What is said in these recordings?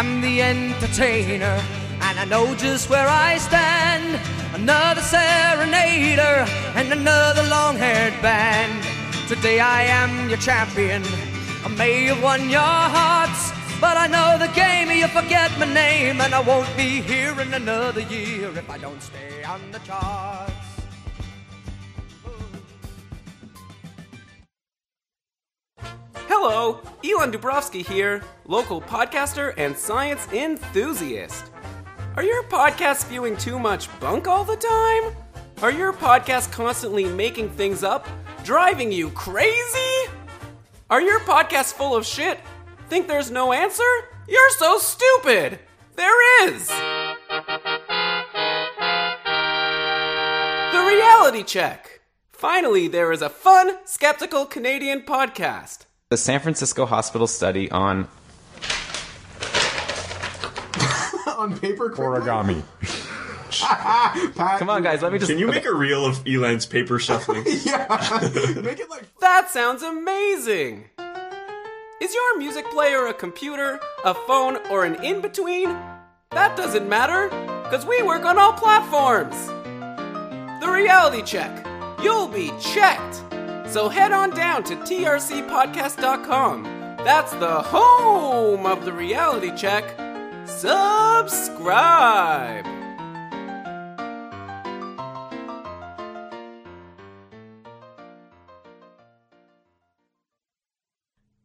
am the entertainer, and I know just where I stand. Another serenader and another long-haired band. Today I am your champion. I may have won your hearts, but I know the game, you forget my name, and I won't be here in another year if I don't stay on the charts. Hello, Elon Dubrovsky here, local podcaster and science enthusiast. Are your podcasts spewing too much bunk all the time? Are your podcasts constantly making things up, driving you crazy? Are your podcasts full of shit? Think there's no answer? You're so stupid! There is! The Reality Check! Finally, there is a fun, skeptical Canadian podcast. The San Francisco hospital study on... on paper origami. Come on, guys, let me just... Can you make a reel of Elon's paper shuffling? Yeah! Make it like... That sounds amazing! Is your music player a computer, a phone, or an in-between? That doesn't matter, because we work on all platforms! The Reality Check. You'll be checked! So head on down to trcpodcast.com. That's the home of The Reality Check. Subscribe!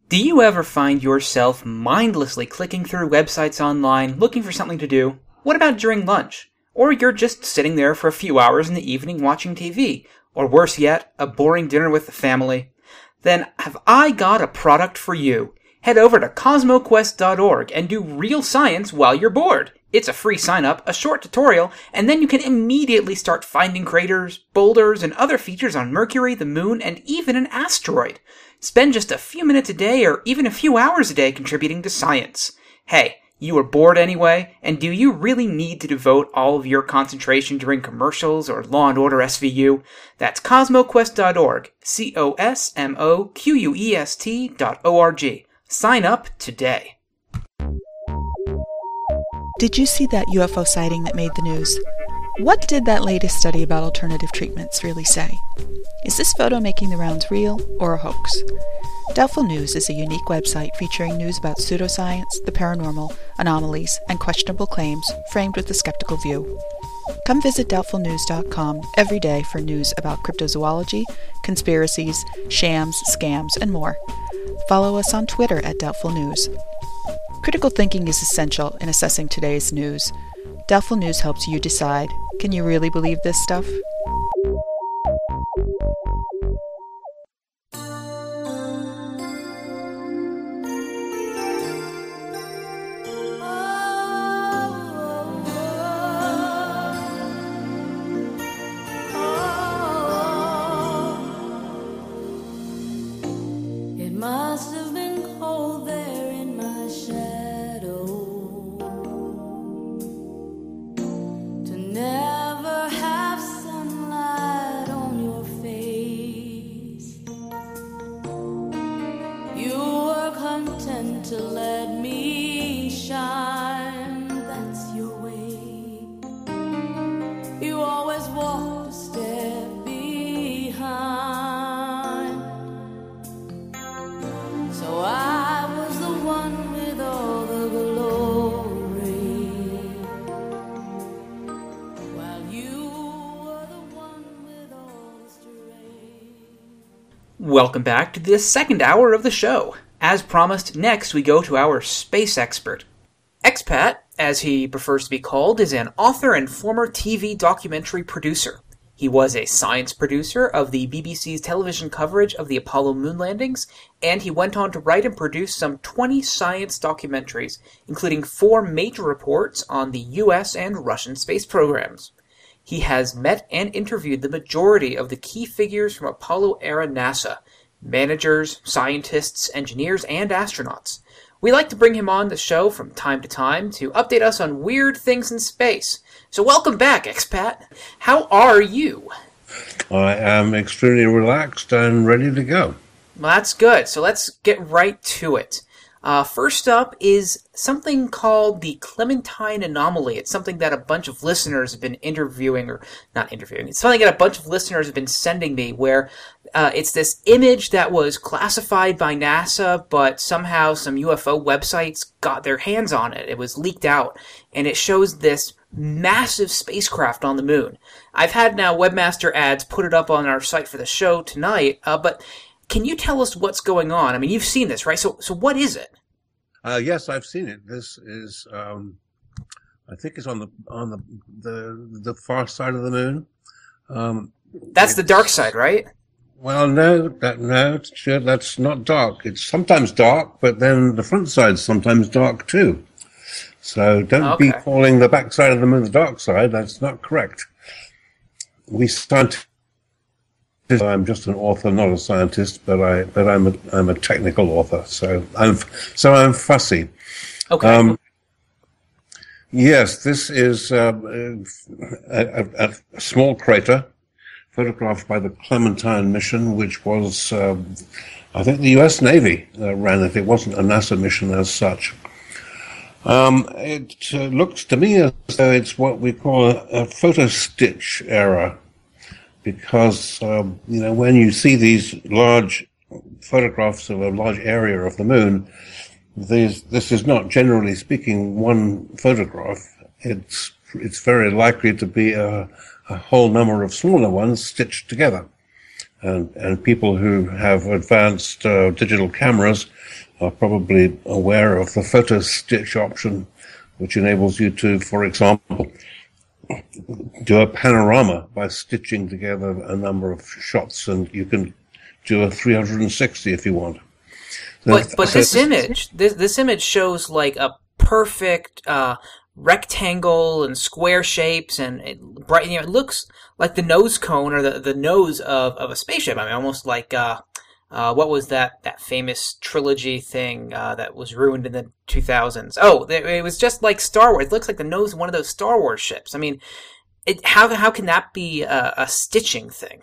Do you ever find yourself mindlessly clicking through websites online, looking for something to do? What about during lunch? Or you're just sitting there for a few hours in the evening watching TV? Or worse yet, a boring dinner with the family? Then have I got a product for you. Head over to CosmoQuest.org and do real science while you're bored. It's a free sign-up, a short tutorial, and then you can immediately start finding craters, boulders, and other features on Mercury, the Moon, and even an asteroid. Spend just a few minutes a day or even a few hours a day contributing to science. Hey, you are bored anyway, and do you really need to devote all of your concentration during commercials or Law & Order SVU? That's CosmoQuest.org. COSMOQUEST.org. Sign up today. Did you see that UFO sighting that made the news? What did that latest study about alternative treatments really say? Is this photo making the rounds real or a hoax? Doubtful News is a unique website featuring news about pseudoscience, the paranormal, anomalies, and questionable claims framed with a skeptical view. Come visit doubtfulnews.com every day for news about cryptozoology, conspiracies, shams, scams, and more. Follow us on Twitter at Doubtful News. Critical thinking is essential in assessing today's news. Doubtful News helps you decide, can you really believe this stuff? Welcome back to the second hour of the show. As promised, next we go to our space expert. Expat, as he prefers to be called, is an author and former TV documentary producer. He was a science producer of the BBC's television coverage of the Apollo moon landings, and he went on to write and produce some 20 science documentaries, including 4 major reports on the US and Russian space programs. He has met and interviewed the majority of the key figures from Apollo-era NASA, managers, scientists, engineers, and astronauts. We like to bring him on the show from time to time to update us on weird things in space. So welcome back, Expat. How are you? I am extremely relaxed and ready to go. Well, that's good. So let's get right to it. First up is something called the Clementine anomaly. It's something that a bunch of listeners have been it's something that a bunch of listeners have been sending me, where it's this image that was classified by NASA, but somehow some UFO websites got their hands on it. It was leaked out, and it shows this massive spacecraft on the moon. I've had now Webmaster Ads put it up on our site for the show tonight, but can you tell us what's going on? I mean, you've seen this, right? So what is it? Yes, I've seen it. This is, I think it's on the far side of the moon. That's the dark side, right? Well, no, that's not dark. It's sometimes dark, but then the front side's sometimes dark too. So don't be calling the back side of the moon the dark side. That's not correct. I'm just an author, not a scientist, but I'm a technical author, so I'm fussy. Okay. Yes, this is a small crater photographed by the Clementine mission, which was I think the U.S. Navy ran it. It wasn't a NASA mission as such. It looks to me as though it's what we call a photo stitch error. Because, when you see these large photographs of a large area of the moon, this is not, generally speaking, one photograph. It's very likely to be a whole number of smaller ones stitched together. And people who have advanced digital cameras are probably aware of the photo stitch option, which enables you to, for example, do a panorama by stitching together a number of shots, and you can do a 360 if you want. But this image shows like a perfect rectangle and square shapes, and it looks like the nose cone or the nose of a spaceship. I mean, almost like what was that famous trilogy thing that was ruined in the 2000s? Oh, it was just like Star Wars. It looks like the nose of one of those Star Wars ships. I mean, how can that be a stitching thing?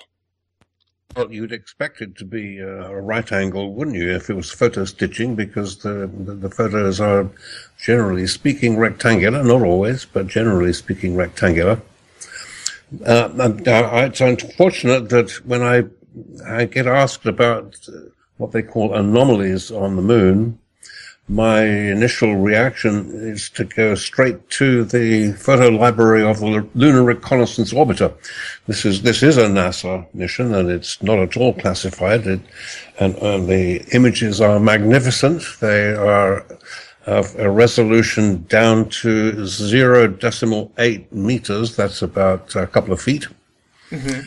Well, you'd expect it to be a right angle, wouldn't you, if it was photo stitching, because the photos are, generally speaking, rectangular. Not always, but generally speaking, rectangular. It's unfortunate that when I get asked about what they call anomalies on the moon, my initial reaction is to go straight to the photo library of the Lunar Reconnaissance Orbiter. This is a NASA mission, and it's not at all classified. And the images are magnificent. They are of a resolution down to 0.8 meters. That's about a couple of feet. Mm-hmm.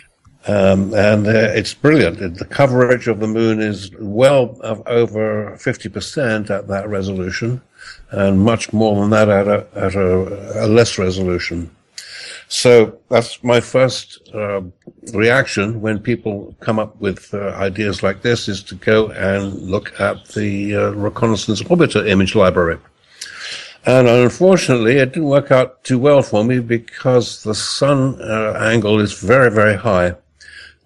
And it's brilliant. The coverage of the moon is well over 50% at that resolution, and much more than that at a less resolution. So that's my first reaction when people come up with ideas like this, is to go and look at the Reconnaissance Orbiter image library. And unfortunately, it didn't work out too well for me, because the sun angle is very, very high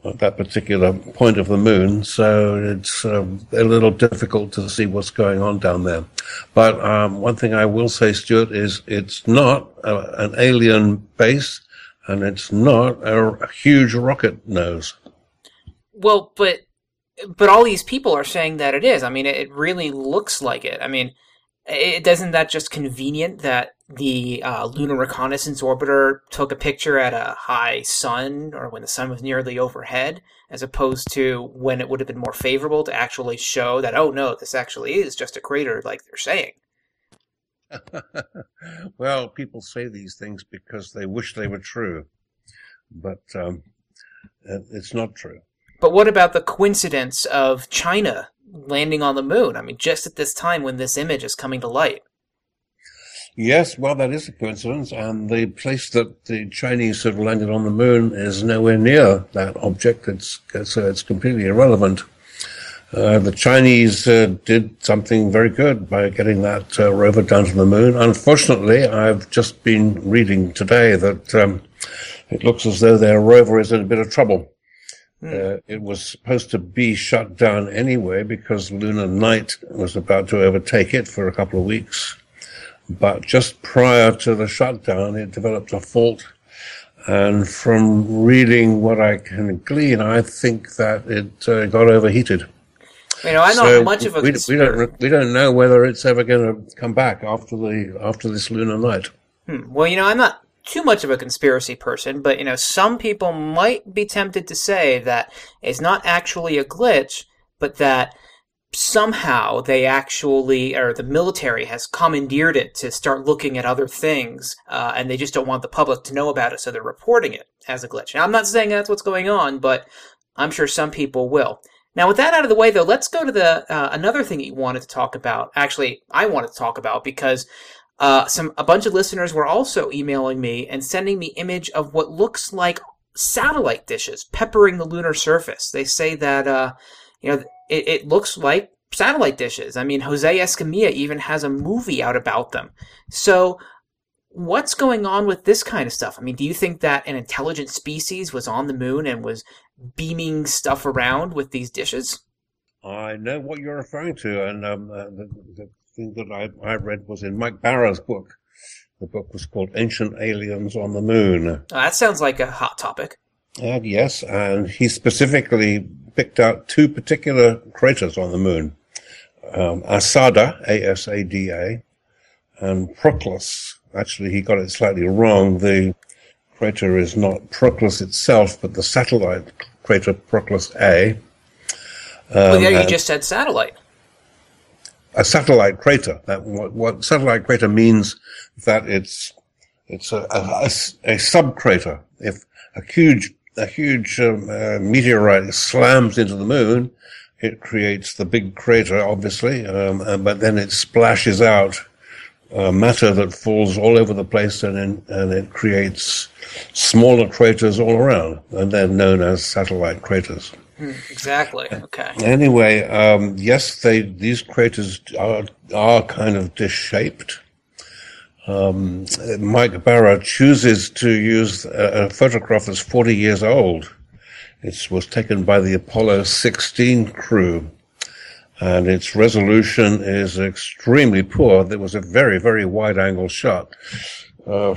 at that particular point of the moon, so it's a little difficult to see what's going on down there. But one thing I will say, Stuart, is it's not an alien base, and it's not a huge rocket nose. Well, but all these people are saying that it is. I mean, it really looks like it. I mean, isn't that just convenient that the Lunar Reconnaissance Orbiter took a picture at a high sun, or when the sun was nearly overhead, as opposed to when it would have been more favorable to actually show that, oh no, this actually is just a crater like they're saying? Well, people say these things because they wish they were true, but it's not true. But what about the coincidence of China landing on the moon? I mean, just at this time when this image is coming to light. Yes, well, that is a coincidence, and the place that the Chinese have landed on the moon is nowhere near that object. It's completely irrelevant. The Chinese did something very good by getting that rover down to the moon. Unfortunately, I've just been reading today that it looks as though their rover is in a bit of trouble. It was supposed to be shut down anyway because lunar night was about to overtake it for a couple of weeks. But just prior to the shutdown, it developed a fault. And from reading what I can glean, I think that it got overheated. You know, I'm not much of a we don't know whether it's ever going to come back after this lunar night. Well, you know, I'm not too much of a conspiracy person, but, you know, some people might be tempted to say that it's not actually a glitch, but that somehow they actually, or the military has commandeered it to start looking at other things, and they just don't want the public to know about it, so they're reporting it as a glitch. Now, I'm not saying that's what's going on, but I'm sure some people will. Now, with that out of the way, though, let's go to the another thing that you wanted to talk about. Actually, I wanted to talk about because a bunch of listeners were also emailing me and sending me image of what looks like satellite dishes peppering the lunar surface. They say that you know, it looks like satellite dishes. I mean, Jose Escamilla even has a movie out about them. So what's going on with this kind of stuff? I mean, do you think that an intelligent species was on the moon and was beaming stuff around with these dishes? I know what you're referring to, and the thing that I read was in Mike Bara's book. The book was called Ancient Aliens on the Moon. Oh, that sounds like a hot topic. Yes, and he specifically picked out two particular craters on the moon, Asada, A-S-A-D-A, and Proclus. Actually, he got it slightly wrong. The crater is not Proclus itself, but the satellite crater Proclus A. Well, yeah, you just said satellite. A satellite crater. That what satellite crater means that it's a subcrater. If a huge meteorite slams into the moon, it creates the big crater, obviously, but then it splashes out matter that falls all over the place, and it creates smaller craters all around, and they're known as satellite craters. Exactly. Okay. Anyway, yes, these craters are kind of dish-shaped. Mike Bara chooses to use a photograph that's 40 years old. It was taken by the Apollo 16 crew, and its resolution is extremely poor. There was a very, very wide-angle shot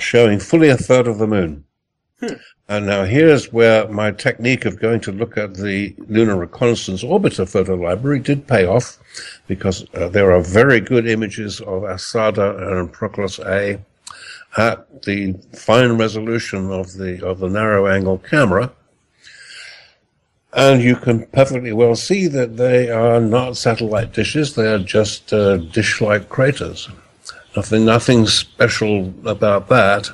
showing fully a third of the moon. And now here's where my technique of going to look at the Lunar Reconnaissance Orbiter photo library did pay off, because there are very good images of Asada and Proclus A at the fine resolution of the narrow-angle camera. And you can perfectly well see that they are not satellite dishes. They are just dish-like craters. Nothing special about that.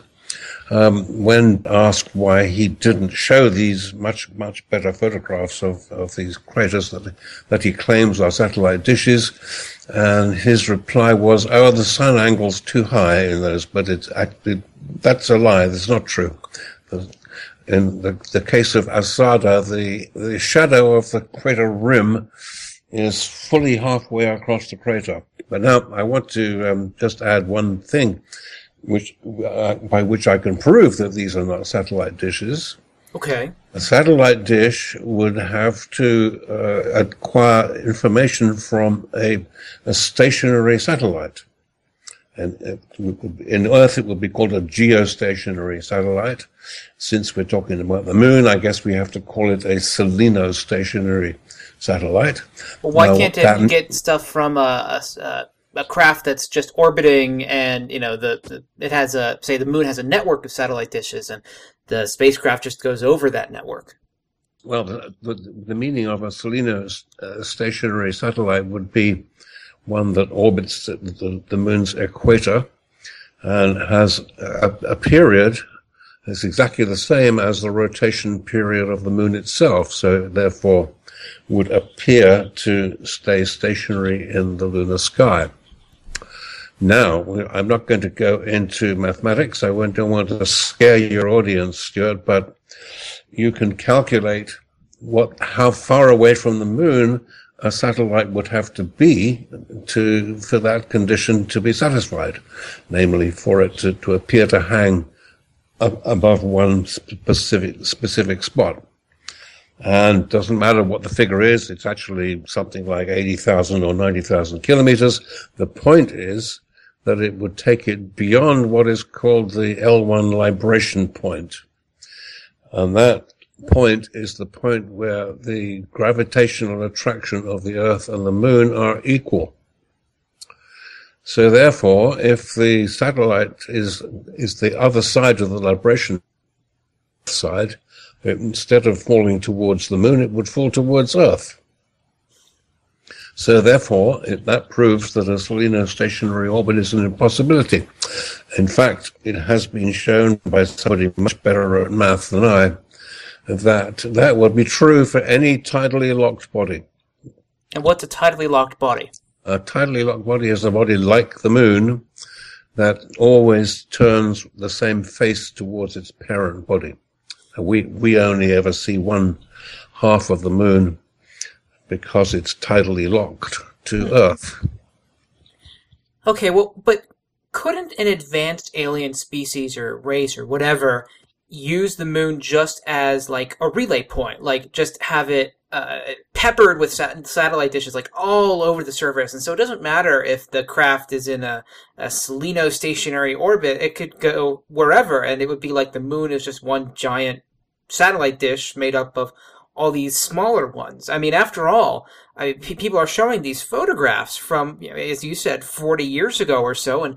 When asked why he didn't show these much better photographs of these craters that he claims are satellite dishes, and his reply was, "Oh, the sun angle's too high in those," but that's a lie. That's not true. In the case of Asada, the shadow of the crater rim is fully halfway across the crater. But now I want to just add one thing, by which I can prove that these are not satellite dishes. Okay. A satellite dish would have to acquire information from a stationary satellite. And in Earth, it would be called a geostationary satellite. Since we're talking about the moon, I guess we have to call it a selenostationary satellite. Well, why can't it get stuff from a craft that's just orbiting, and you know it has the moon has a network of satellite dishes, and the spacecraft just goes over that network? Well, the meaning of a selenostationary satellite would be one that orbits the moon's equator and has a period that's exactly the same as the rotation period of the moon itself. So therefore, would appear to stay stationary in the lunar sky. Now, I'm not going to go into mathematics. I don't want to scare your audience, Stuart, but you can calculate how far away from the moon a satellite would have to be for that condition to be satisfied, namely for it to appear to hang above one specific spot. And doesn't matter what the figure is, it's actually something like 80,000 or 90,000 kilometers. The point is that it would take it beyond what is called the L1 libration point. And that point is the point where the gravitational attraction of the Earth and the Moon are equal. So therefore, if the satellite is the other side of the libration side, instead of falling towards the Moon, it would fall towards Earth. So therefore, that proves that a stationary orbit is an impossibility. In fact, it has been shown by somebody much better at math than I that that would be true for any tidally locked body. And what's a tidally locked body? A tidally locked body is a body like the Moon that always turns the same face towards its parent body. We only ever see one half of the Moon because it's tidally locked to Earth. Okay, well, but couldn't an advanced alien species or race or whatever use the Moon just as, like, a relay point? Like, just have it peppered with satellite dishes, like, all over the surface. And so it doesn't matter if the craft is in a selenostationary orbit. It could go wherever, and it would be like the Moon is just one giant satellite dish made up of all these smaller ones. I mean, after all, people are showing these photographs from, you know, as you said, 40 years ago or so, and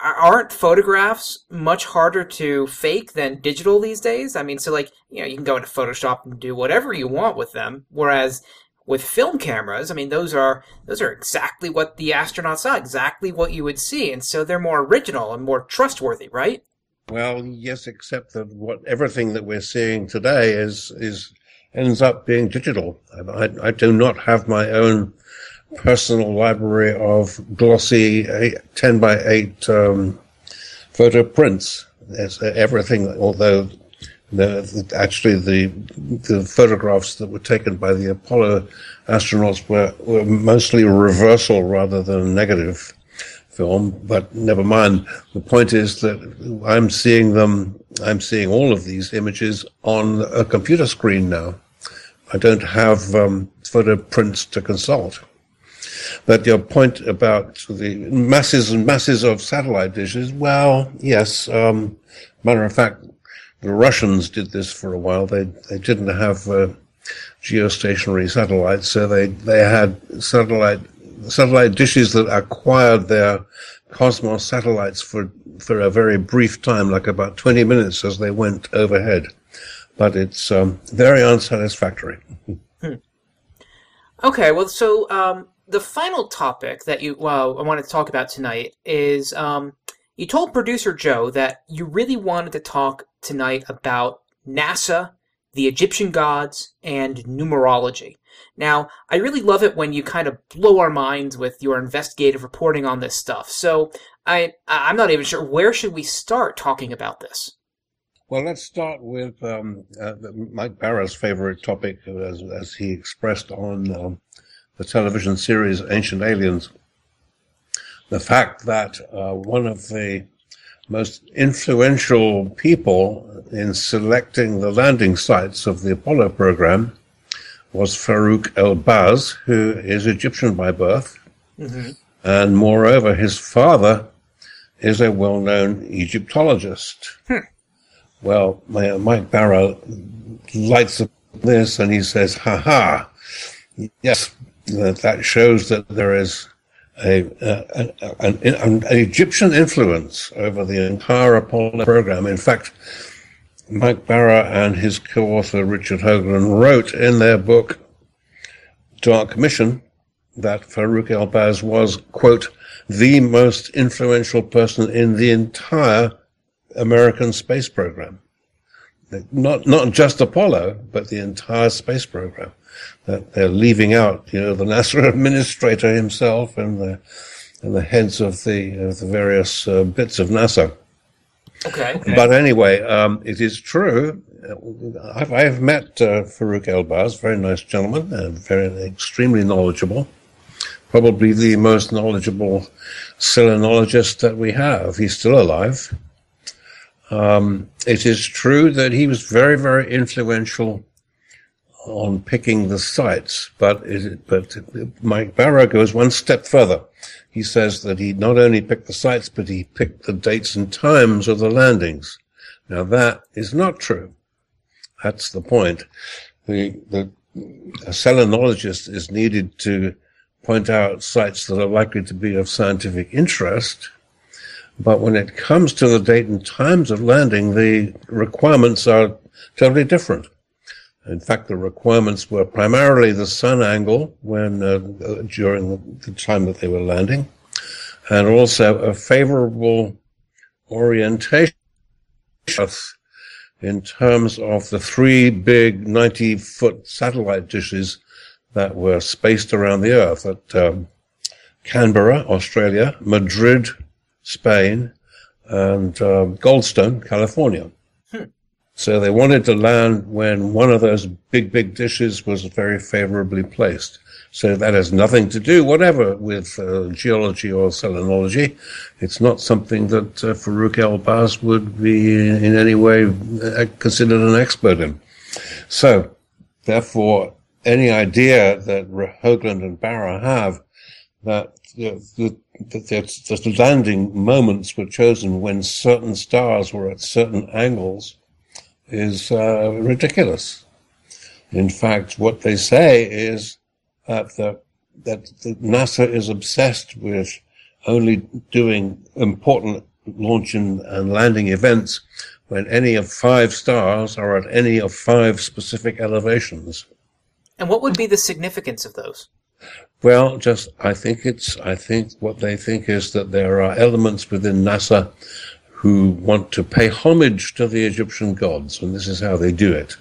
aren't photographs much harder to fake than digital these days? I mean, so, like, you know, you can go into Photoshop and do whatever you want with them, whereas with film cameras, I mean, those are exactly what the astronauts saw, exactly what you would see, and so they're more original and more trustworthy, right? Well, yes, except that everything that we're seeing today is ends up being digital. I do not have my own personal library of glossy 10 by 8 photo prints. There's everything, although the photographs that were taken by the Apollo astronauts were mostly reversal rather than negative film, but never mind. The point is that I'm seeing all of these images on a computer screen now. I don't have photo prints to consult. But your point about the masses and masses of satellite dishes, well, yes. Matter of fact, the Russians did this for a while. They didn't have geostationary satellites, so they had satellite dishes that acquired their Cosmos satellites for a very brief time, like about 20 minutes as they went overhead. But it's very unsatisfactory. Okay, well, so the final topic that I wanted to talk about tonight is you told producer Joe that you really wanted to talk tonight about NASA, the Egyptian gods, and numerology. Now, I really love it when you kind of blow our minds with your investigative reporting on this stuff. So I'm not even sure, where should we start talking about this? Well, let's start with Mike Bara's favorite topic, as he expressed on the television series Ancient Aliens. The fact that one of the most influential people in selecting the landing sites of the Apollo program was Farouk El-Baz, who is Egyptian by birth. Mm-hmm. And moreover, his father is a well-known Egyptologist. Hmm. Well, Mike Bara lights up this and he says, ha-ha, yes, that shows that there is an Egyptian influence over the entire Apollo program. In fact, Mike Bara and his co-author Richard Hoagland wrote in their book Dark Mission that Farouk El-Baz was, quote, the most influential person in the entire American space program. Not just Apollo, but the entire space program. That they're leaving out, you know, the NASA administrator himself and the heads of the various bits of NASA. Okay. But anyway, it is true. I've met Farouk El-Baz, very nice gentleman, and extremely knowledgeable. Probably the most knowledgeable selenologist that we have. He's still alive. It is true that he was very, very influential on picking the sites, but Mike Bara goes one step further. He says that he not only picked the sites, but he picked the dates and times of the landings. Now that is not true. That's the point. A selenologist is needed to point out sites that are likely to be of scientific interest, but when it comes to the date and times of landing, the requirements are totally different. In fact, the requirements were primarily the sun angle when during the time that they were landing, and also a favorable orientation in terms of the three big 90-foot satellite dishes that were spaced around the Earth at Canberra, Australia, Madrid, Spain, and Goldstone, California. So they wanted to land when one of those big dishes was very favorably placed. So that has nothing to do whatever with geology or selenology. It's not something that Farouk El-Baz would be in any way considered an expert in. So, therefore, any idea that Hoagland and Bara have that the landing moments were chosen when certain stars were at certain angles is ridiculous. In fact, what they say is that NASA is obsessed with only doing important launch and landing events when any of five stars are at any of five specific elevations. And what would be the significance of those? Well, I think what they think is that there are elements within NASA who want to pay homage to the Egyptian gods, and this is how they do it.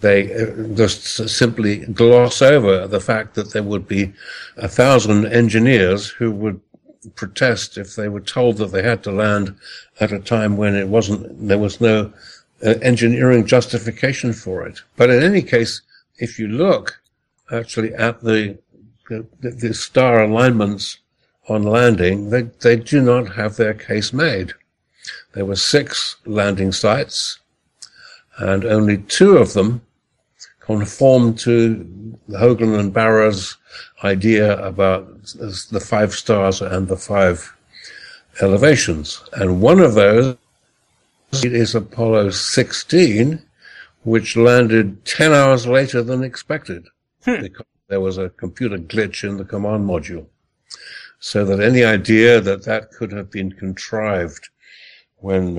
They just simply gloss over the fact that there would be 1,000 engineers who would protest if they were told that they had to land at a time when it wasn't. There was no engineering justification for it. But in any case, if you look actually at the star alignments on landing, they do not have their case made. There were 6 landing sites, and only 2 of them conformed to Hoagland and Bara's idea about the 5 stars and the 5 elevations. And one of those is Apollo 16, which landed 10 hours later than expected, because there was a computer glitch in the command module. So that any idea that could have been contrived when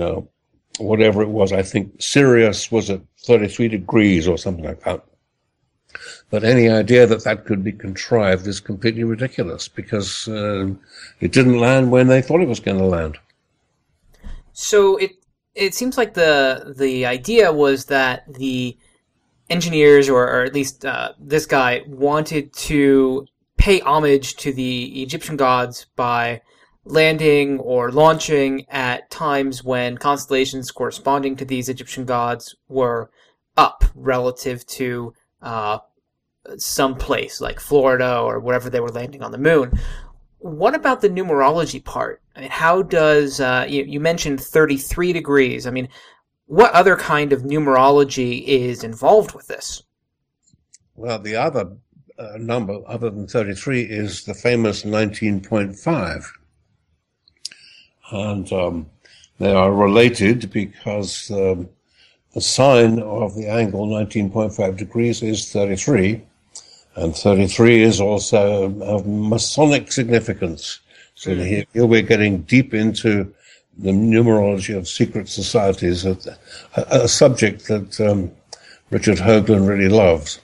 whatever it was, I think Sirius was at 33 degrees or something like that. But any idea that could be contrived is completely ridiculous, because it didn't land when they thought it was going to land. So it seems like the idea was that the engineers, or at least this guy, wanted to pay homage to the Egyptian gods by landing or launching at times when constellations corresponding to these Egyptian gods were up relative to some place like Florida or wherever they were landing on the moon. What about the numerology part? I mean, how does you mentioned 33 degrees. I mean, what other kind of numerology is involved with this? Well, the other number other than 33 is the famous 19.5, and they are related because the sine of the angle 19.5 degrees is 33, and 33 is also of Masonic significance. So here we're getting deep into the numerology of secret societies, a subject that Richard Hoagland really loves.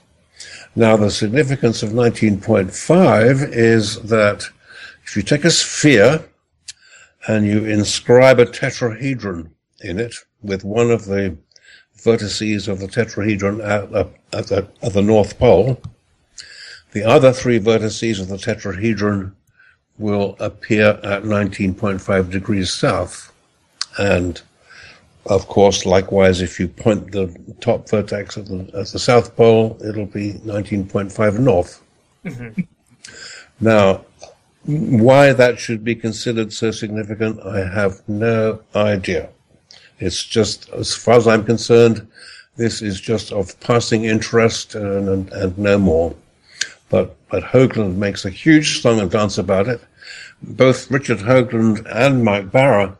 Now, the significance of 19.5 is that if you take a sphere and you inscribe a tetrahedron in it with one of the vertices of the tetrahedron at the North Pole, the other 3 vertices of the tetrahedron will appear at 19.5 degrees south. And, of course, likewise, if you point the top vertex at the South Pole, it'll be 19.5 north. Mm-hmm. Now, why that should be considered so significant, I have no idea. It's just, as far as I'm concerned, This is just of passing interest and no more. But Hoagland makes a huge song and dance about it. Both Richard Hoagland and Mike Bara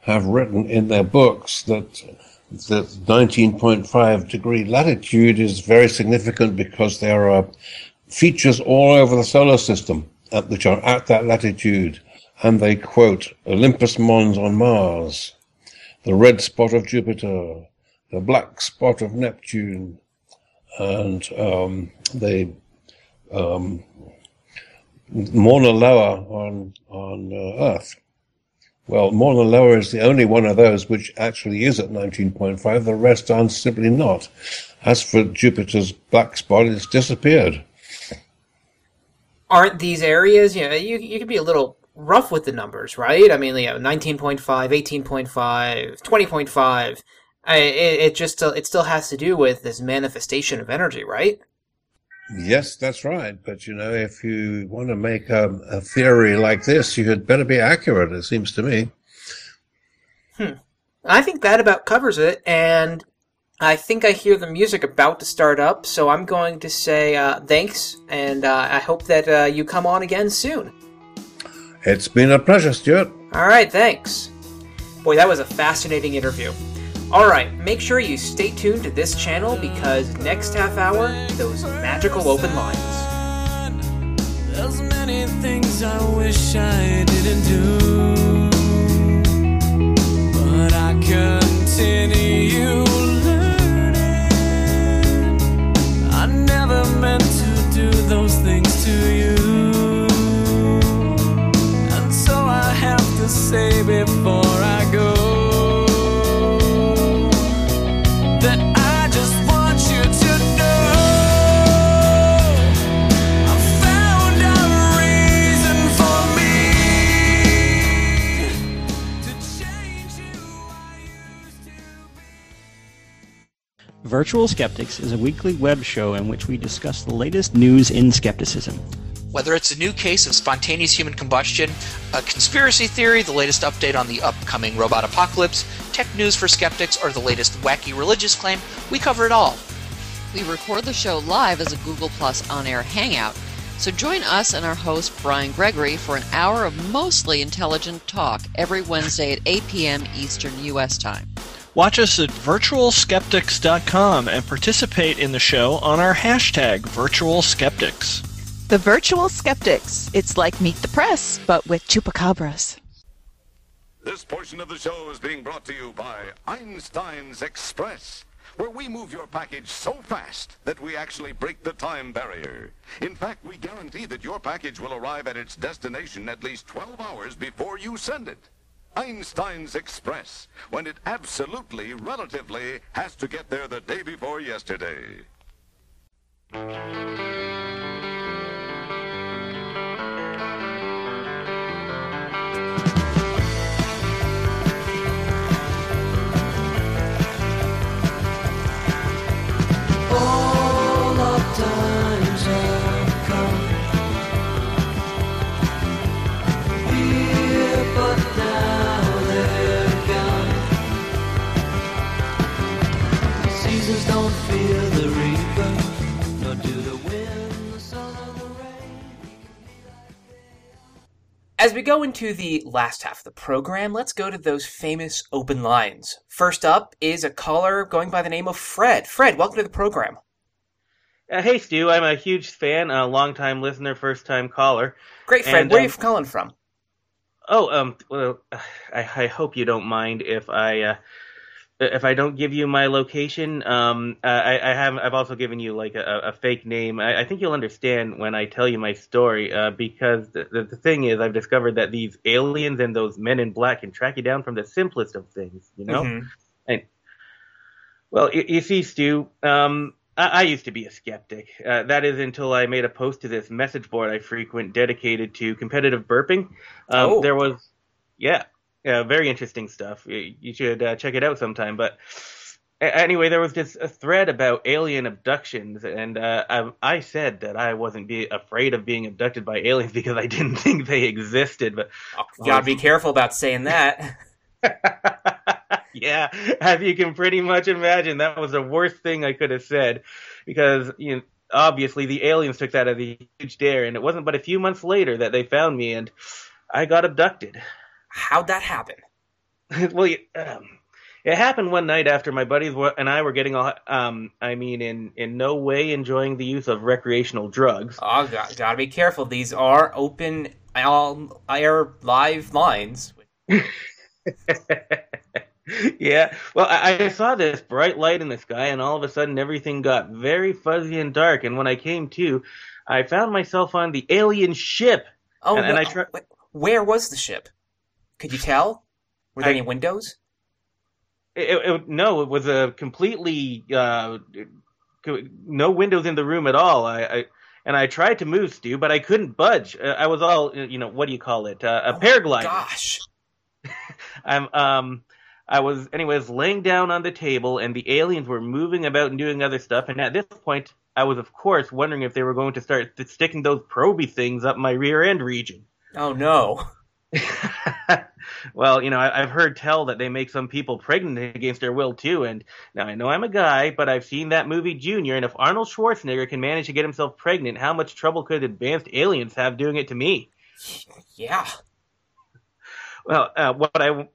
have written in their books that 19.5 degree latitude is very significant because there are features all over the solar system which are at that latitude. And they quote Olympus Mons on Mars, the red spot of Jupiter, the black spot of Neptune, and Mauna Loa on Earth. Well, Mauna Loa is the only one of those which actually is at 19.5. The rest are simply not. As for Jupiter's black spot, it's disappeared. Aren't these areas, you know, you could be a little rough with the numbers, right? I mean, you know, 19.5, 18.5, 20.5. It still has to do with this manifestation of energy, right? Yes, that's right. But, you know, if you want to make a theory like this, you had better be accurate, it seems to me. I think that about covers it, and I think I hear the music about to start up, so I'm going to say thanks, and I hope that you come on again soon. It's been a pleasure, Stuart. All right, thanks. Boy, that was a fascinating interview. All right, make sure you stay tuned to this channel because next half hour, those magical open lines. There's many things I wish I didn't do, but I continue learning. I never meant to do those things to you, and so I have to say before I go. Virtual Skeptics is a weekly web show in which we discuss the latest news in skepticism. Whether it's a new case of spontaneous human combustion, a conspiracy theory, the latest update on the upcoming robot apocalypse, tech news for skeptics, or the latest wacky religious claim, we cover it all. We record the show live as a Google Plus on-air hangout, so join us and our host Brian Gregory for an hour of mostly intelligent talk every Wednesday at 8 p.m. Eastern U.S. time. Watch us at virtualskeptics.com and participate in the show on our hashtag VirtualSkeptics. The Virtual Skeptics. It's like Meet the Press, but with chupacabras. This portion of the show is being brought to you by Einstein's Express, where we move your package so fast that we actually break the time barrier. In fact, we guarantee that your package will arrive at its destination at least 12 hours before you send it. Einstein's Express, when it absolutely, relatively, has to get there the day before yesterday. All of times have come here but now. Don't fear the reaper, nor do the wind, the sun, or the rain. As we go into the last half of the program, let's go to those famous open lines. First up is a caller going by the name of Fred. Fred, welcome to the program. Hey, Stu. I'm a huge fan, a long-time listener, first-time caller. Great, Fred. Where are you calling from? Well, I hope you don't mind if I don't give you my location. I've also given you like a fake name. I think you'll understand when I tell you my story, because the thing is, I've discovered that these aliens and those men in black can track you down from the simplest of things, you know? Mm-hmm. And well, you see, Stu, I used to be a skeptic. That is until I made a post to this message board I frequent dedicated to competitive burping. Very interesting stuff. You should check it out sometime. But anyway, there was just a thread about alien abductions, and I said that I wasn't afraid of being abducted by aliens because I didn't think they existed. But you gotta be careful about saying that. Yeah, as you can pretty much imagine, that was the worst thing I could have said, because, you know, obviously the aliens took that as a huge dare, and it wasn't but a few months later that they found me, and I got abducted. How'd that happen? Well, it happened one night after my buddies and I were getting all, in no way enjoying the use of recreational drugs. Oh, gotta be careful. These are open, all-air live lines. Yeah, well, I saw this bright light in the sky, and all of a sudden everything got very fuzzy and dark, and when I came to, I found myself on the alien ship. Oh, and where was the ship? Could you tell? Were there any windows? No, it was a completely no windows in the room at all. I tried to move, Stu, but I couldn't budge. I was all, what do you call it? A paraglider. Gosh. I was laying down on the table, and the aliens were moving about and doing other stuff. And at this point, I was, of course, wondering if they were going to start sticking those proby things up my rear end region. Oh, no. Well, I've heard tell that they make some people pregnant against their will, too. And now I know I'm a guy, but I've seen that movie Junior, and if Arnold Schwarzenegger can manage to get himself pregnant, how much trouble could advanced aliens have doing it to me? Yeah. Well, what would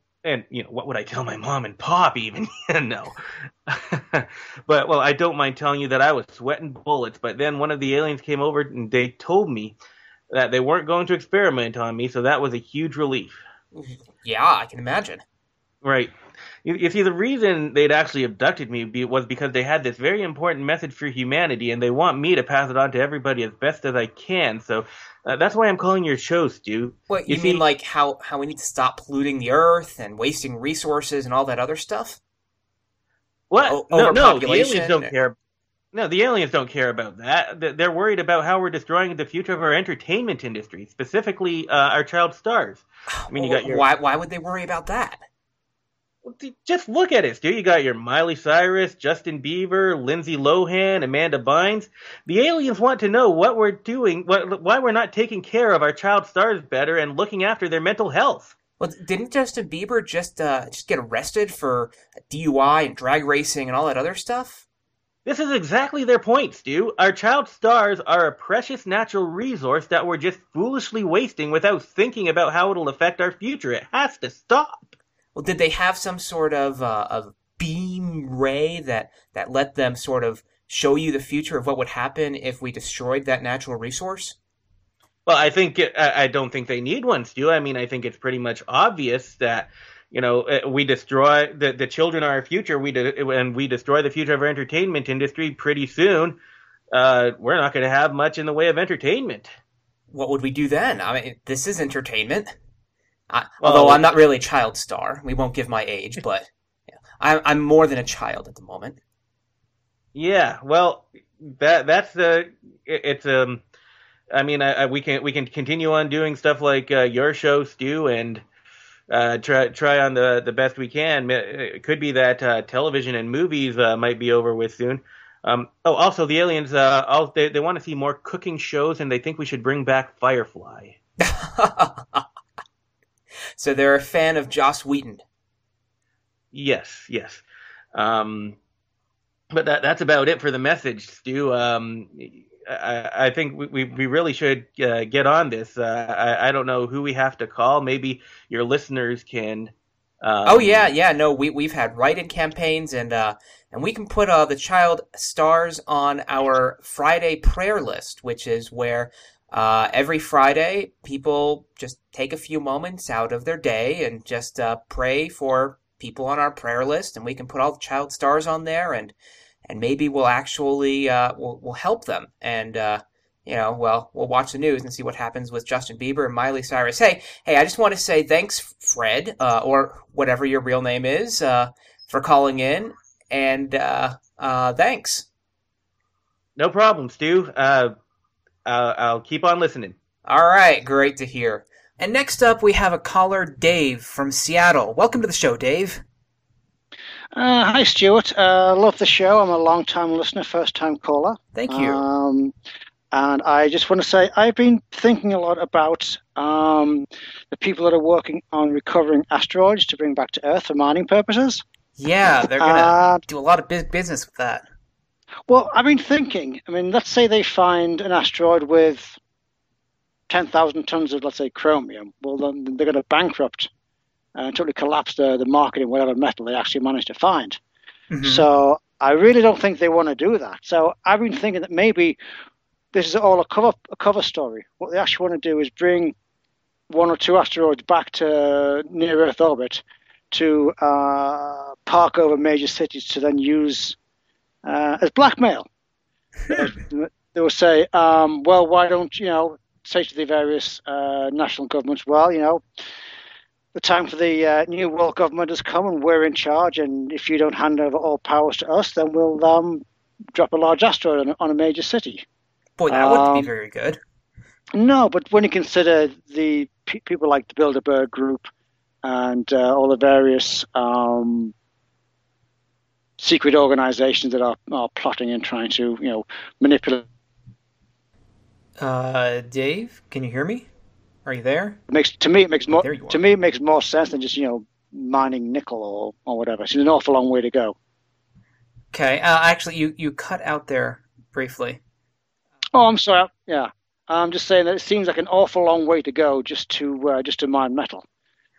I tell my mom and pop even? No. But, well, I don't mind telling you that I was sweating bullets, but then one of the aliens came over and they told me that they weren't going to experiment on me, so that was a huge relief. Yeah, I can imagine. Right. You see, the reason they'd actually abducted me was because they had this very important message for humanity, and they want me to pass it on to everybody as best as I can, so that's why I'm calling your show, Stu. What, you mean like how we need to stop polluting the Earth and wasting resources and all that other stuff? What? No, the aliens don't care. No, the aliens don't care about that. They're worried about how we're destroying the future of our entertainment industry, specifically our child stars. Why would they worry about that? Just look at it, Stu. You got your Miley Cyrus, Justin Bieber, Lindsay Lohan, Amanda Bynes. The aliens want to know what we're doing, why we're not taking care of our child stars better and looking after their mental health. Well, didn't Justin Bieber just get arrested for DUI and drag racing and all that other stuff? This is exactly their point, Stu. Our child stars are a precious natural resource that we're just foolishly wasting without thinking about how it'll affect our future. It has to stop. Well, did they have some sort of a beam ray that let them sort of show you the future of what would happen if we destroyed that natural resource? Well, I don't think they need one, Stu. I mean, I think it's pretty much obvious that, we destroy the children are our future, and we destroy the future of our entertainment industry pretty soon. We're not going to have much in the way of entertainment. What would we do then? I mean, this is entertainment. Although I'm not really a child star. We won't give my age, but I'm more than a child at the moment. Yeah, well, we can continue on doing stuff like your show, Stu, and try on the best we can. It could be that television and movies might be over with soon. Also, the aliens, they want to see more cooking shows, and they think we should bring back Firefly. So they're a fan of Joss Whedon. Yes. But that's about it for the message, Stu. I think we really should get on this. I don't know who we have to call. Maybe your listeners can. No, we've had write-in campaigns, and we can put the child stars on our Friday prayer list, which is where every Friday people just take a few moments out of their day and just pray for people on our prayer list, and we can put all the child stars on there, and maybe we'll actually we'll help them, and we'll watch the news and see what happens with Justin Bieber and Miley Cyrus. Hey, I just want to say thanks, Fred, or whatever your real name is, for calling in, and thanks. No problem, Stu. I'll keep on listening. All right, great to hear. And next up, we have a caller, Dave, from Seattle. Welcome to the show, Dave. Hi, Stuart. Love the show. I'm a long-time listener, first-time caller. Thank you. And I just want to say I've been thinking a lot about the people that are working on recovering asteroids to bring back to Earth for mining purposes. Yeah, they're going to do a lot of big business with that. Well, let's say they find an asteroid with 10,000 tons of, let's say, chromium. Well, then they're going to bankrupt and totally collapse the market in whatever metal they actually manage to find. Mm-hmm. So I really don't think they want to do that. So I've been thinking that maybe this is all a cover story. What they actually want to do is bring one or two asteroids back to near-Earth orbit to park over major cities to then use as blackmail. They will say, well, why don't you say to the various national governments, well, the time for the new world government has come and we're in charge, and if you don't hand over all powers to us, then we'll drop a large asteroid on a major city. Boy, that wouldn't be very good. No, but when you consider the people like the Bilderberg Group and all the various secret organizations that are plotting and trying to, manipulate. Dave, can you hear me? Are you there? It makes more sense than just mining nickel or whatever. It's an awful long way to go. Okay, actually, you cut out there briefly. Oh, I'm sorry. Yeah, I'm just saying that it seems like an awful long way to go just to mine metal,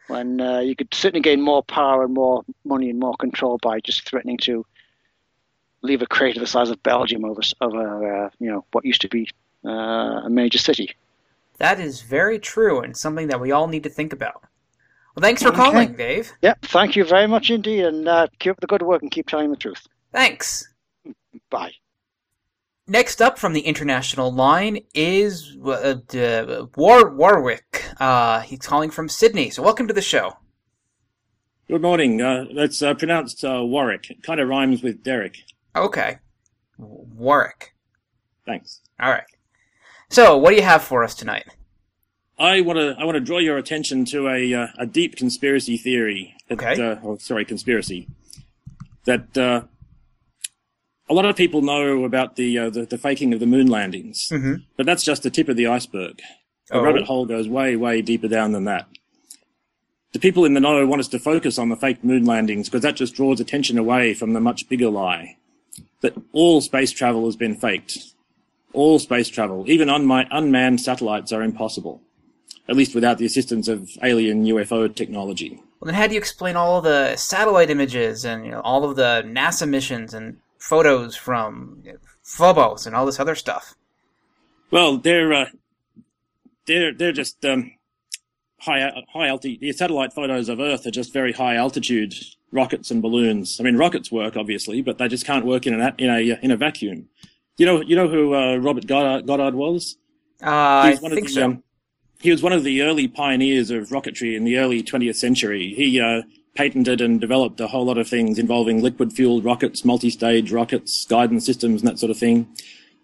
when you could certainly gain more power and more money and more control by just threatening to leave a crater the size of Belgium over what used to be a major city. That is very true and something that we all need to think about. Well, thanks for calling, Dave. Yep, thank you very much indeed, and keep up the good work and keep telling the truth. Thanks. Bye. Next up from the international line is Warwick. He's calling from Sydney, so welcome to the show. Good morning. That's pronounced Warwick. It kind of rhymes with Derek. Okay. Warwick. Thanks. All right. So, what do you have for us tonight? I want to draw your attention to a deep conspiracy theory. Conspiracy. That a lot of people know about the faking of the moon landings, mm-hmm. but that's just the tip of the iceberg. The rabbit hole goes way, way deeper down than that. The people in the know want us to focus on the fake moon landings because that just draws attention away from the much bigger lie that all space travel has been faked. All space travel, even unmanned satellites, are impossible, at least without the assistance of alien UFO technology. Well, then how do you explain all the satellite images and all of the NASA missions and photos from Phobos and all this other stuff? Well, they're just high altitude. The satellite photos of Earth are just very high altitude rockets and balloons. I mean, rockets work obviously, but they just can't work in a vacuum. You know who Robert Goddard was? I think so. He was one of the early pioneers of rocketry in the early 20th century. He patented and developed a whole lot of things involving liquid-fueled rockets, multi-stage rockets, guidance systems, and that sort of thing.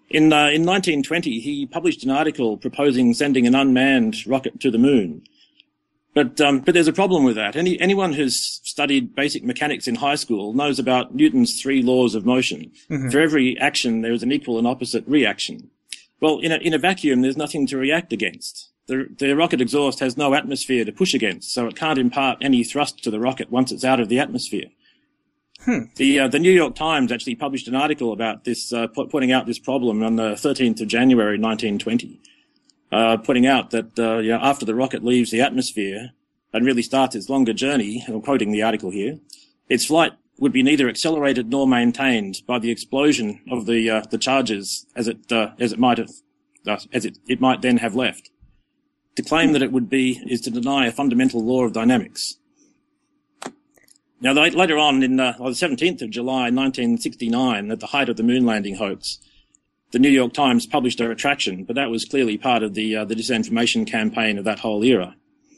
In 1920, he published an article proposing sending an unmanned rocket to the moon. But there's a problem with that. Anyone who's studied basic mechanics in high school knows about Newton's three laws of motion. Mm-hmm. For every action, there is an equal and opposite reaction. Well, in a vacuum, there's nothing to react against. The rocket exhaust has no atmosphere to push against, so it can't impart any thrust to the rocket once it's out of the atmosphere. Hmm. The New York Times actually published an article about this, pointing out this problem on the 13th of January 1920. Pointing out that after the rocket leaves the atmosphere and really starts its longer journey, and I'm quoting the article here, its flight would be neither accelerated nor maintained by the explosion of the charges as it might then have left. To claim that it would be is to deny a fundamental law of dynamics. Now, later on, on the 17th of July 1969, at the height of the moon landing hoax, the New York Times published a retraction, but that was clearly part of the disinformation campaign of that whole era.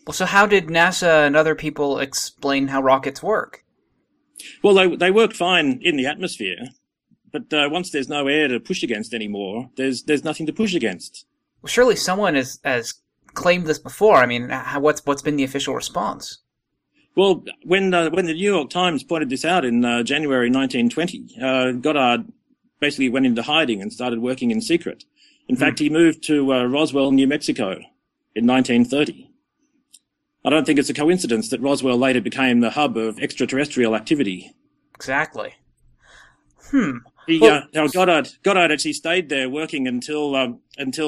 Well, so how did NASA and other people explain how rockets work? Well, they work fine in the atmosphere, but once there's no air to push against anymore, there's nothing to push against. Well, surely someone has claimed this before. I mean, what's been the official response? Well, when the New York Times pointed this out in January 1920, Goddard basically went into hiding and started working in secret. In fact, he moved to Roswell, New Mexico in 1930. I don't think it's a coincidence that Roswell later became the hub of extraterrestrial activity Exactly. Goddard actually stayed there working until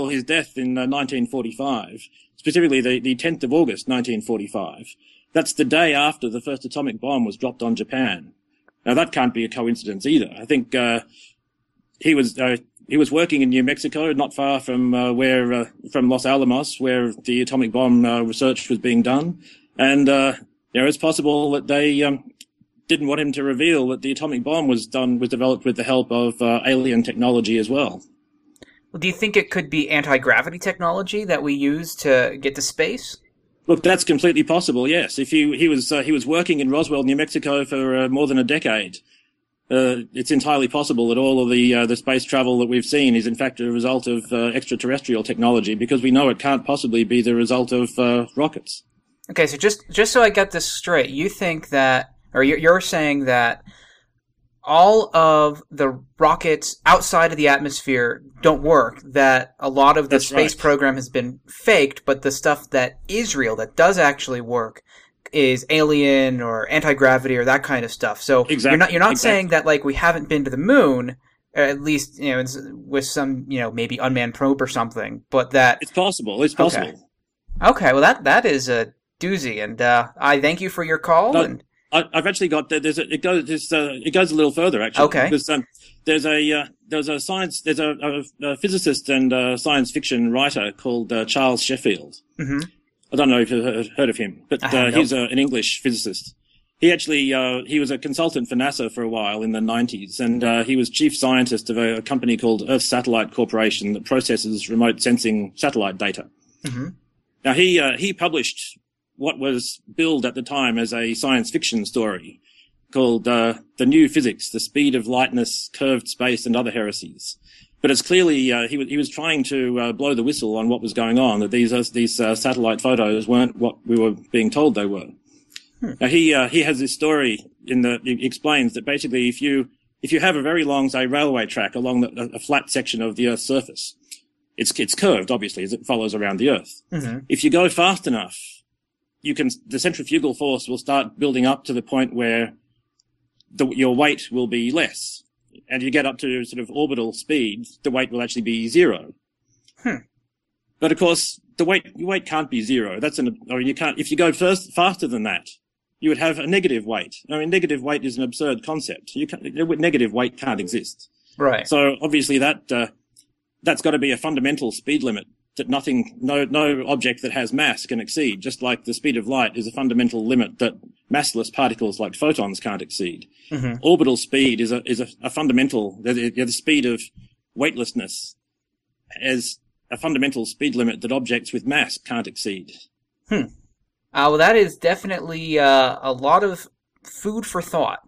his death in 1945, specifically the 10th of August, 1945. That's the day after the first atomic bomb was dropped on Japan. Now that can't be a coincidence either. I think he was working in New Mexico, not far from Los Alamos, where the atomic bomb research was being done, and it's possible that they didn't want him to reveal that the atomic bomb was developed with the help of alien technology as well. Well, do you think it could be anti-gravity technology that we use to get to space? Look, that's completely possible. Yes, if he was working in Roswell, New Mexico, for more than a decade, it's entirely possible that all of the space travel that we've seen is in fact a result of extraterrestrial technology, because we know it can't possibly be the result of rockets. Okay, so just so I get this straight, you think that, or you're saying that all of the rockets outside of the atmosphere don't work, that a lot of the space program has been faked, but the stuff that is real, that does actually work, is alien or anti-gravity or that kind of stuff. So you're not saying that, like, we haven't been to the moon, at least, you know, with some, you know, maybe unmanned probe or something, but that... It's possible. Okay, well, that is a doozy, and I thank you for your call, and... I've actually got it goes a little further, actually. Okay. Because, there's a physicist and science fiction writer called Charles Sheffield. Mm-hmm. I don't know if you've heard of him, but he's an English physicist. He actually he was a consultant for NASA for a while in the 90s, and he was chief scientist of a company called Earth Satellite Corporation that processes remote sensing satellite data. Mm-hmm. Now he published what was billed at the time as a science fiction story called The New Physics, The Speed of Lightness, Curved Space, and Other Heresies. But it's clearly he was trying to blow the whistle on what was going on, that these satellite photos weren't what we were being told they were. Now he has this story he explains that basically if you have a very long, say, railway track along a flat section of the Earth's surface, it's curved, obviously, as it follows around the Earth. Mm-hmm. If you go fast enough, the centrifugal force will start building up to the point where your weight will be less. And you get up to sort of orbital speed, the weight will actually be zero. But of course, your weight can't be zero. If you go faster than that, you would have a negative weight. I mean, negative weight is an absurd concept. Negative weight can't exist. Right. So obviously that's got to be a fundamental speed limit that no object that has mass can exceed, just like the speed of light is a fundamental limit that massless particles like photons can't exceed. Mm-hmm. Orbital speed is a fundamental, the speed of weightlessness is a fundamental speed limit that objects with mass can't exceed. Well, that is definitely a lot of food for thought.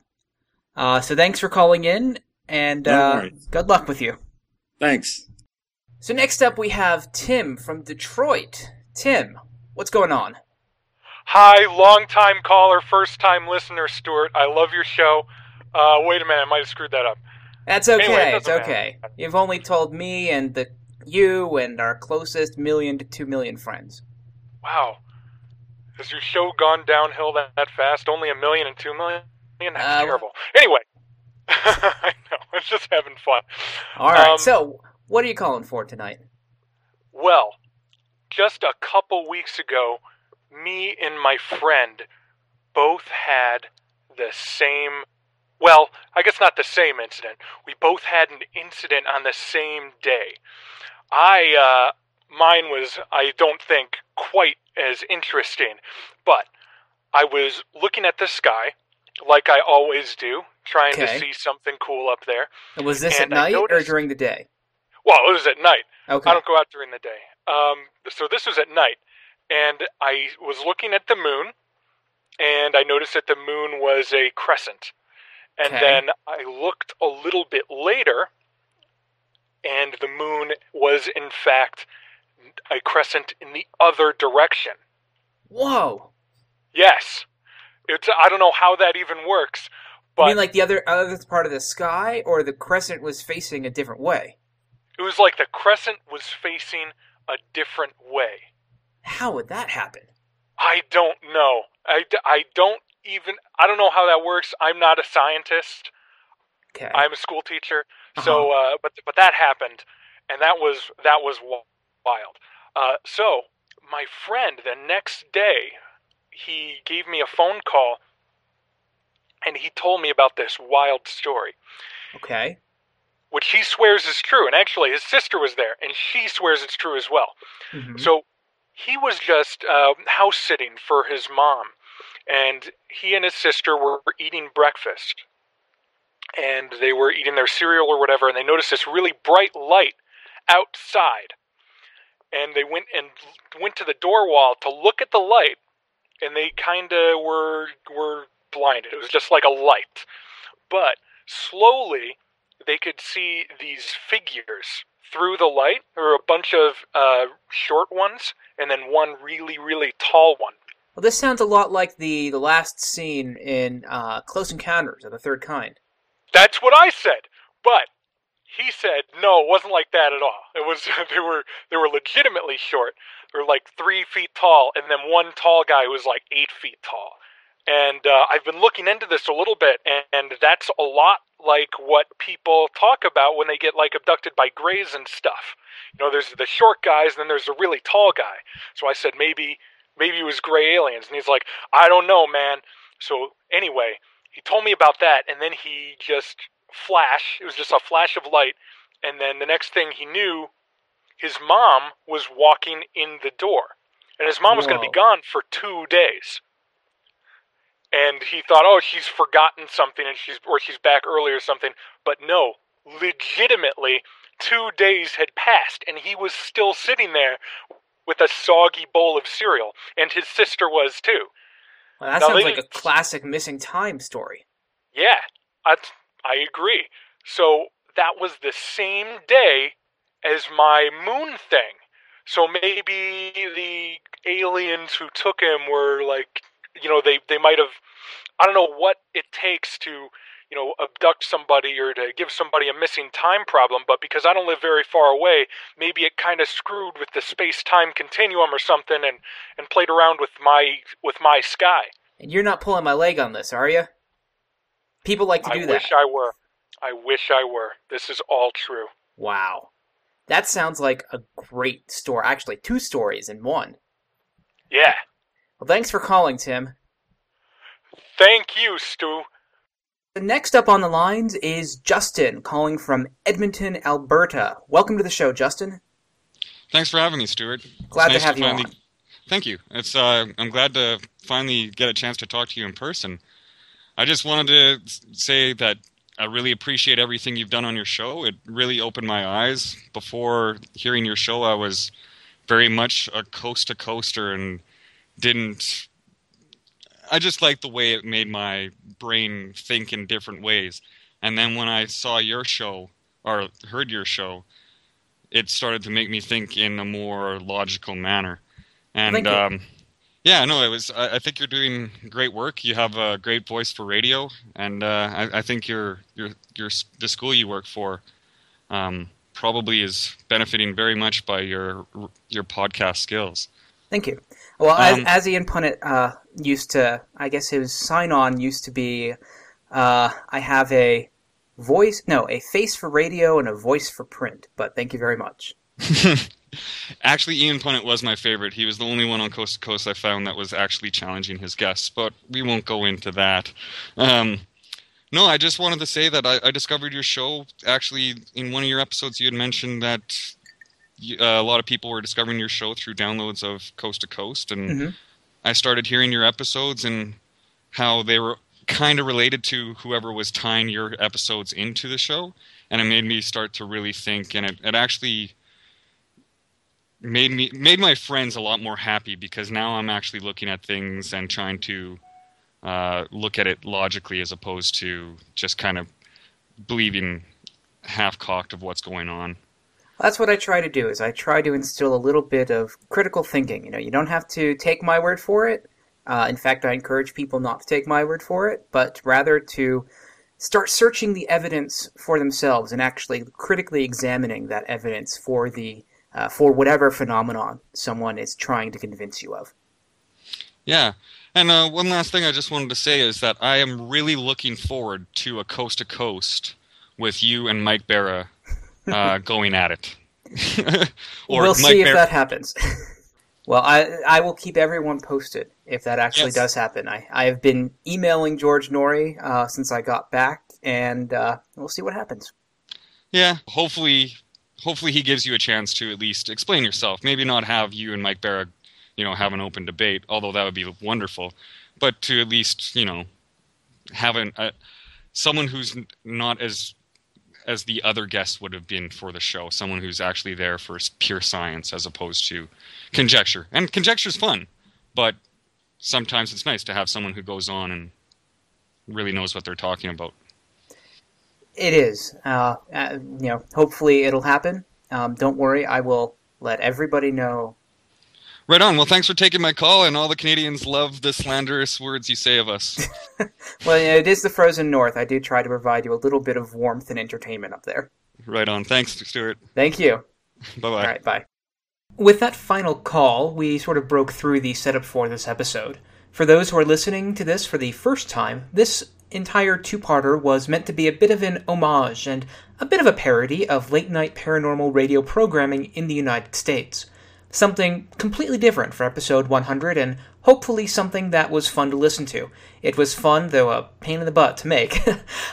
So thanks for calling in, and good luck with you. Thanks. So next up we have Tim from Detroit. Tim, what's going on? Hi, long-time caller, first-time listener, Stuart. I love your show. Wait a minute, I might have screwed that up. That's okay, anyway, it's okay. Matter. You've only told me and you and our closest 1 to 2 million friends. Wow. Has your show gone downhill that fast? Only 1 million and 2 million? That's terrible. Anyway, I know, I'm just having fun. All right, so... what are you calling for tonight? Well, just a couple weeks ago, me and my friend both had the same... well, I guess not the same incident. We both had an incident on the same day. Mine was, I don't think, quite as interesting. But I was looking at the sky, like I always do, trying to see something cool up there. And was this at night or during the day? Well, it was at night. Okay. I don't go out during the day. So this was at night, and I was looking at the moon, and I noticed that the moon was a crescent. And then I looked a little bit later, and the moon was, in fact, a crescent in the other direction. Whoa. Yes. I don't know how that even works. But, you mean like the other part of the sky, or the crescent was facing a different way? It was like the crescent was facing a different way. How would that happen? I don't know. I don't even, I don't know how that works. I'm not a scientist. Okay. I'm a school teacher. So, but that happened, and that was wild. So my friend, the next day, he gave me a phone call, and he told me about this wild story. Okay. Which he swears is true, and actually his sister was there, and she swears it's true as well. Mm-hmm. So he was just house-sitting for his mom, and he and his sister were eating breakfast, and they were eating their cereal or whatever, and they noticed this really bright light outside, and they went to the door wall to look at the light, and they kind of were blinded. It was just like a light. But slowly, they could see these figures through the light. There were a bunch of short ones, and then one really, really tall one. Well, this sounds a lot like the last scene in Close Encounters of the Third Kind. That's what I said, but he said, no, it wasn't like that at all. It was they were legitimately short. They were like 3 feet tall, and then one tall guy was like 8 feet tall. And I've been looking into this a little bit, and that's a lot like what people talk about when they get like abducted by greys and stuff. You know, there's the short guys, and then there's the really tall guy. So I said, maybe it was gray aliens. And he's like, I don't know, man. So anyway, he told me about that, and then he just it was just a flash of light, and then the next thing he knew, his mom was walking in the door. And his mom was going to be gone for 2 days. And he thought, oh, she's forgotten something, and she's back early or something. But no, legitimately, 2 days had passed, and he was still sitting there with a soggy bowl of cereal. And his sister was, too. Well, that sounds like a classic missing time story. Yeah, I agree. So that was the same day as my moon thing. So maybe the aliens who took him were like, you know, they might have, I don't know what it takes to, you know, abduct somebody or to give somebody a missing time problem, but because I don't live very far away, maybe it kind of screwed with the space-time continuum or something and played around with my sky. And you're not pulling my leg on this, are you? People like to do that. I wish I were. I wish I were. This is all true. Wow. That sounds like a great story. Actually, two stories in one. Yeah. Well, thanks for calling, Tim. Thank you, Stu. The next up on the lines is Justin, calling from Edmonton, Alberta. Welcome to the show, Justin. Thanks for having me, Stuart. Glad to have you on. Thank you. I'm glad to finally get a chance to talk to you in person. I just wanted to say that I really appreciate everything you've done on your show. It really opened my eyes. Before hearing your show, I was very much a coast-to-coaster and I just liked the way it made my brain think in different ways. And then when I saw your show, or heard your show, it started to make me think in a more logical manner. And I think you're doing great work. You have a great voice for radio, and I think your the school you work for probably is benefiting very much by your podcast skills. Thank you. Well, as Ian Punnett used to, I guess his sign-on used to be, I have a face for radio and a voice for print. But thank you very much. Actually, Ian Punnett was my favorite. He was the only one on Coast to Coast I found that was actually challenging his guests, but we won't go into that. No, I just wanted to say that I discovered your show. Actually, in one of your episodes, you had mentioned that a lot of people were discovering your show through downloads of Coast to Coast, and I started hearing your episodes and how they were kind of related to whoever was tying your episodes into the show, and it made me start to really think, and it actually made my friends a lot more happy, because now I'm actually looking at things and trying to look at it logically as opposed to just kind of believing half-cocked of what's going on. That's what I try to do, is I try to instill a little bit of critical thinking. You know, you don't have to take my word for it. In fact, I encourage people not to take my word for it, but rather to start searching the evidence for themselves and actually critically examining that evidence for the for whatever phenomenon someone is trying to convince you of. Yeah, And one last thing I just wanted to say is that I am really looking forward to a coast-to-coast with you and Mike Bara going at it. Or we'll see if that happens. Well, I will keep everyone posted if that actually does happen. I have been emailing George Norrie since I got back, and we'll see what happens. Yeah, hopefully he gives you a chance to at least explain yourself. Maybe not have you and Mike Bara, have an open debate, although that would be wonderful. But to at least, have someone who's not as the other guest would have been for the show, someone who's actually there for pure science as opposed to conjecture. And conjecture's fun, but sometimes it's nice to have someone who goes on and really knows what they're talking about. It is. Hopefully it'll happen. Don't worry, I will let everybody know. Right on. Well, thanks for taking my call, and all the Canadians love the slanderous words you say of us. Well, it is the frozen north. I do try to provide you a little bit of warmth and entertainment up there. Right on. Thanks, Stuart. Thank you. Bye-bye. All right, bye. With that final call, we sort of broke through the setup for this episode. For those who are listening to this for the first time, this entire two-parter was meant to be a bit of an homage and a bit of a parody of late-night paranormal radio programming in the United States. Something completely different for episode 100, and hopefully something that was fun to listen to. It was fun, though a pain in the butt to make.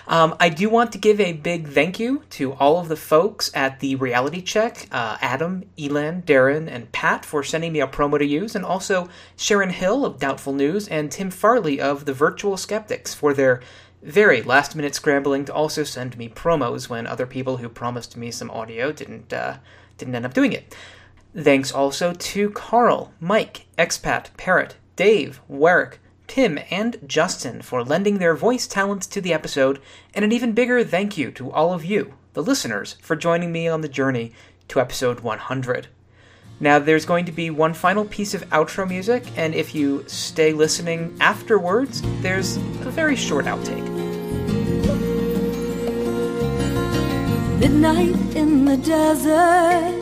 I do want to give a big thank you to all of the folks at The Reality Check, Adam, Elan, Darren, and Pat for sending me a promo to use, and also Sharon Hill of Doubtful News and Tim Farley of The Virtual Skeptics for their very last-minute scrambling to also send me promos when other people who promised me some audio didn't end up doing it. Thanks also to Carl, Mike, Expat, Parrot, Dave, Warwick, Tim, and Justin for lending their voice talents to the episode, and an even bigger thank you to all of you, the listeners, for joining me on the journey to episode 100. Now, there's going to be one final piece of outro music, and if you stay listening afterwards, there's a very short outtake. Midnight in the desert,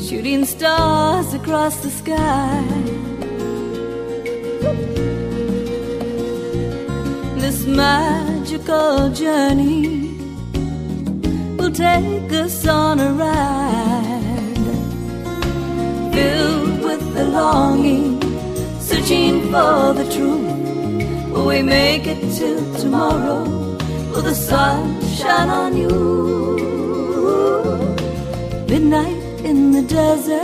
shooting stars across the sky. This magical journey will take us on a ride, filled with the longing, searching for the truth. Will we make it till tomorrow? Will the sun shine on you? Midnight in the desert,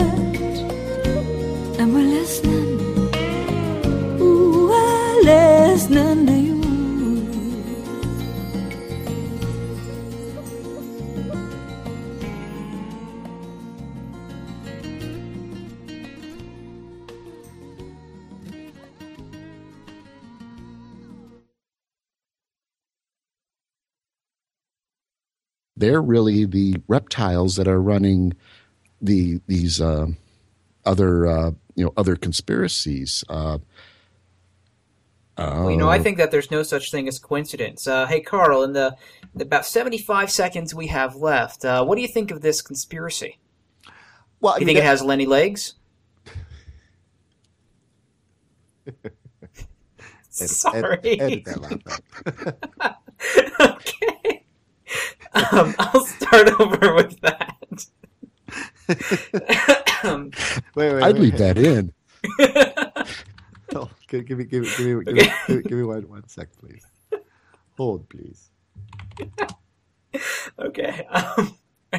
and we're listening. Ooh, we're listening to you. They're really the reptiles that are running these other conspiracies. I think that there's no such thing as coincidence. Hey, Carl, in the about 75 seconds we have left, what do you think of this conspiracy? Well, I mean, think it has Lenny legs? Sorry. Edit that laugh. Okay. I'll start over with that. wait, I'd leave that in. Oh, give me 1 sec, please. Hold, please. Okay. Are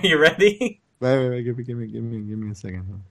you ready? Wait, give me a second.